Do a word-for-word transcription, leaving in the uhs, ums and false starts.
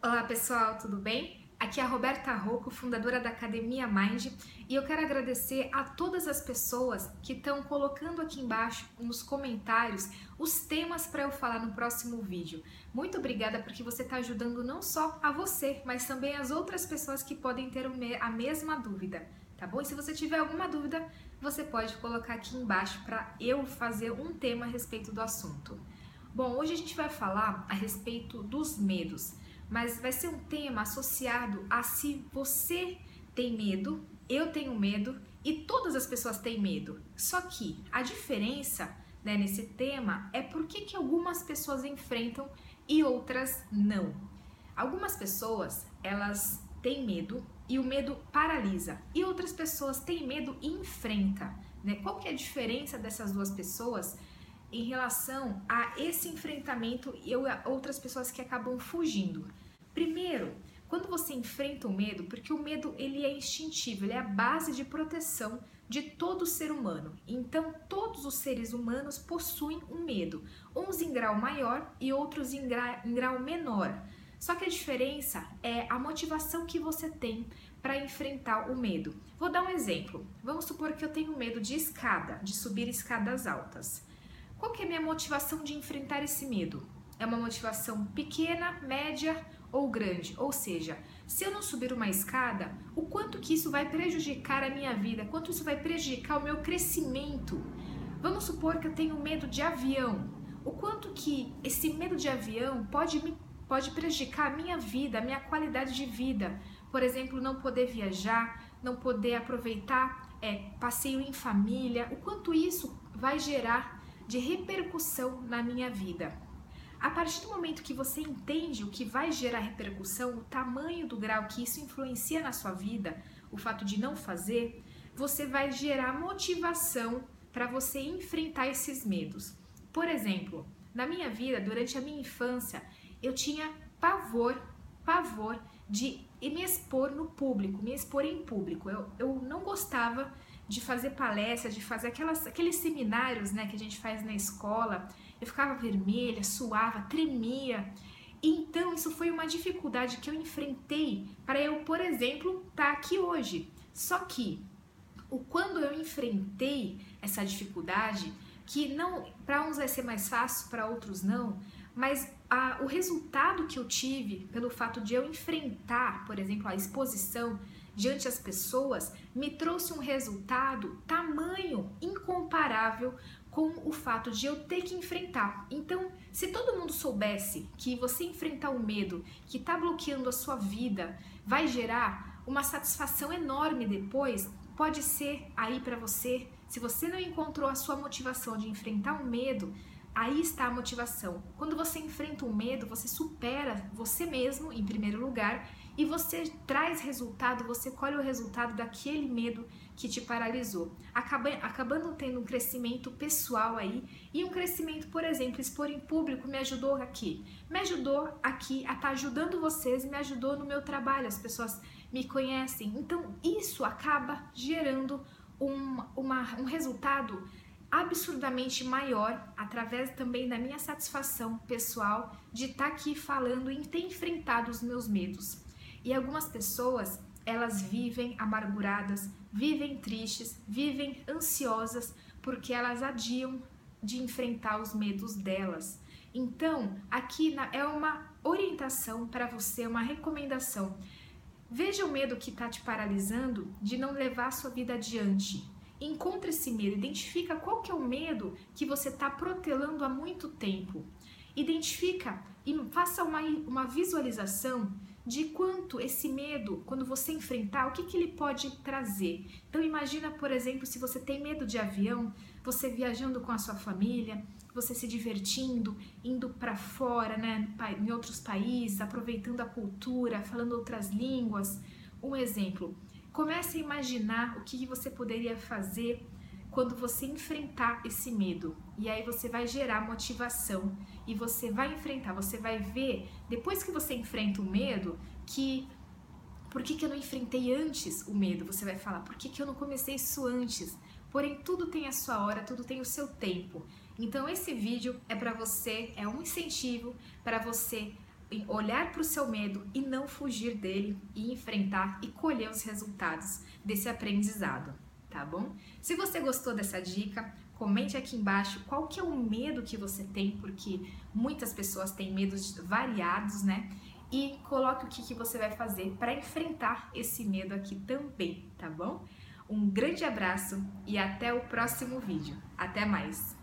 Olá pessoal, tudo bem? Aqui é a Roberta Rocco, fundadora da Academia Mind, e eu quero agradecer a todas as pessoas que estão colocando aqui embaixo nos comentários os temas para eu falar no próximo vídeo. Muito obrigada, porque você está ajudando não só a você, mas também as outras pessoas que podem ter a mesma dúvida, tá bom? E se você tiver alguma dúvida, você pode colocar aqui embaixo para eu fazer um tema a respeito do assunto. Bom, hoje a gente vai falar a respeito dos medos. Mas vai ser um tema associado a se você tem medo, eu tenho medo e todas as pessoas têm medo. Só que a diferença, né, nesse tema é por que que algumas pessoas enfrentam e outras não. Algumas pessoas, elas têm medo e o medo paralisa, e outras pessoas têm medo e enfrentam, né? Qual que é a diferença dessas duas pessoas em relação a esse enfrentamento e outras pessoas que acabam fugindo? Primeiro, quando você enfrenta o medo, porque o medo ele é instintivo, ele é a base de proteção de todo ser humano. Então, todos os seres humanos possuem um medo, uns em grau maior e outros em grau, em grau menor. Só que a diferença é a motivação que você tem para enfrentar o medo. Vou dar um exemplo. Vamos supor que eu tenho medo de escada, de subir escadas altas. Qual que é a minha motivação de enfrentar esse medo? É uma motivação pequena, média ou grande? Ou seja, se eu não subir uma escada, o quanto que isso vai prejudicar a minha vida? Quanto isso vai prejudicar o meu crescimento? Vamos supor que eu tenho medo de avião. O quanto que esse medo de avião pode, me, pode prejudicar a minha vida, a minha qualidade de vida? Por exemplo, não poder viajar, não poder aproveitar é, passeio em família. O quanto isso vai gerar de repercussão na minha vida. A partir do momento que você entende o que vai gerar repercussão, o tamanho do grau que isso influencia na sua vida, o fato de não fazer, você vai gerar motivação para você enfrentar esses medos. Por exemplo, na minha vida, durante a minha infância, eu tinha pavor, pavor de me expor no público, me expor em público. Eu, eu não gostava de fazer palestra, de fazer aquelas, aqueles seminários, né, que a gente faz na escola. Eu ficava vermelha, suava, tremia. Então, isso foi uma dificuldade que eu enfrentei para eu, por exemplo, estar aqui hoje. Só que, o, quando eu enfrentei essa dificuldade, que não, para uns vai ser mais fácil, para outros não, mas a, o resultado que eu tive pelo fato de eu enfrentar, por exemplo, a exposição diante as pessoas, me trouxe um resultado tamanho incomparável com o fato de eu ter que enfrentar. Então, se todo mundo soubesse que você enfrentar o medo que está bloqueando a sua vida vai gerar uma satisfação enorme depois, pode ser aí para você, se você não encontrou a sua motivação de enfrentar o medo, aí está a motivação. Quando você enfrenta o medo, você supera você mesmo, em primeiro lugar, e você traz resultado, você colhe o resultado daquele medo que te paralisou, acabando tendo um crescimento pessoal aí, e um crescimento, por exemplo, expor em público me ajudou aqui, me ajudou aqui a estar ajudando vocês, me ajudou no meu trabalho, as pessoas me conhecem. Então, isso acaba gerando um, uma, um resultado absurdamente maior, através também da minha satisfação pessoal de estar aqui falando e ter enfrentado os meus medos. E algumas pessoas, elas vivem amarguradas, vivem tristes, vivem ansiosas, porque elas adiam de enfrentar os medos delas. Então, aqui é uma orientação para você, uma recomendação. Veja o medo que está te paralisando de não levar a sua vida adiante. Encontre esse medo, identifica qual que é o medo que você está protelando há muito tempo. Identifica e faça uma, uma visualização de quanto esse medo, quando você enfrentar, o que, que ele pode trazer. Então imagina, por exemplo, se você tem medo de avião, você viajando com a sua família, você se divertindo, indo para fora, né, em outros países, aproveitando a cultura, falando outras línguas. Um exemplo. Comece a imaginar o que você poderia fazer quando você enfrentar esse medo. E aí você vai gerar motivação e você vai enfrentar, você vai ver, depois que você enfrenta o medo, que por que, que eu não enfrentei antes o medo? Você vai falar, por que, que eu não comecei isso antes? Porém, tudo tem a sua hora, tudo tem o seu tempo. Então esse vídeo é para você, é um incentivo para você olhar para o seu medo e não fugir dele, e enfrentar e colher os resultados desse aprendizado, tá bom? Se você gostou dessa dica, comente aqui embaixo qual que é o medo que você tem, porque muitas pessoas têm medos variados, né? E coloque o que, que você vai fazer para enfrentar esse medo aqui também, tá bom? Um grande abraço e até o próximo vídeo. Até mais!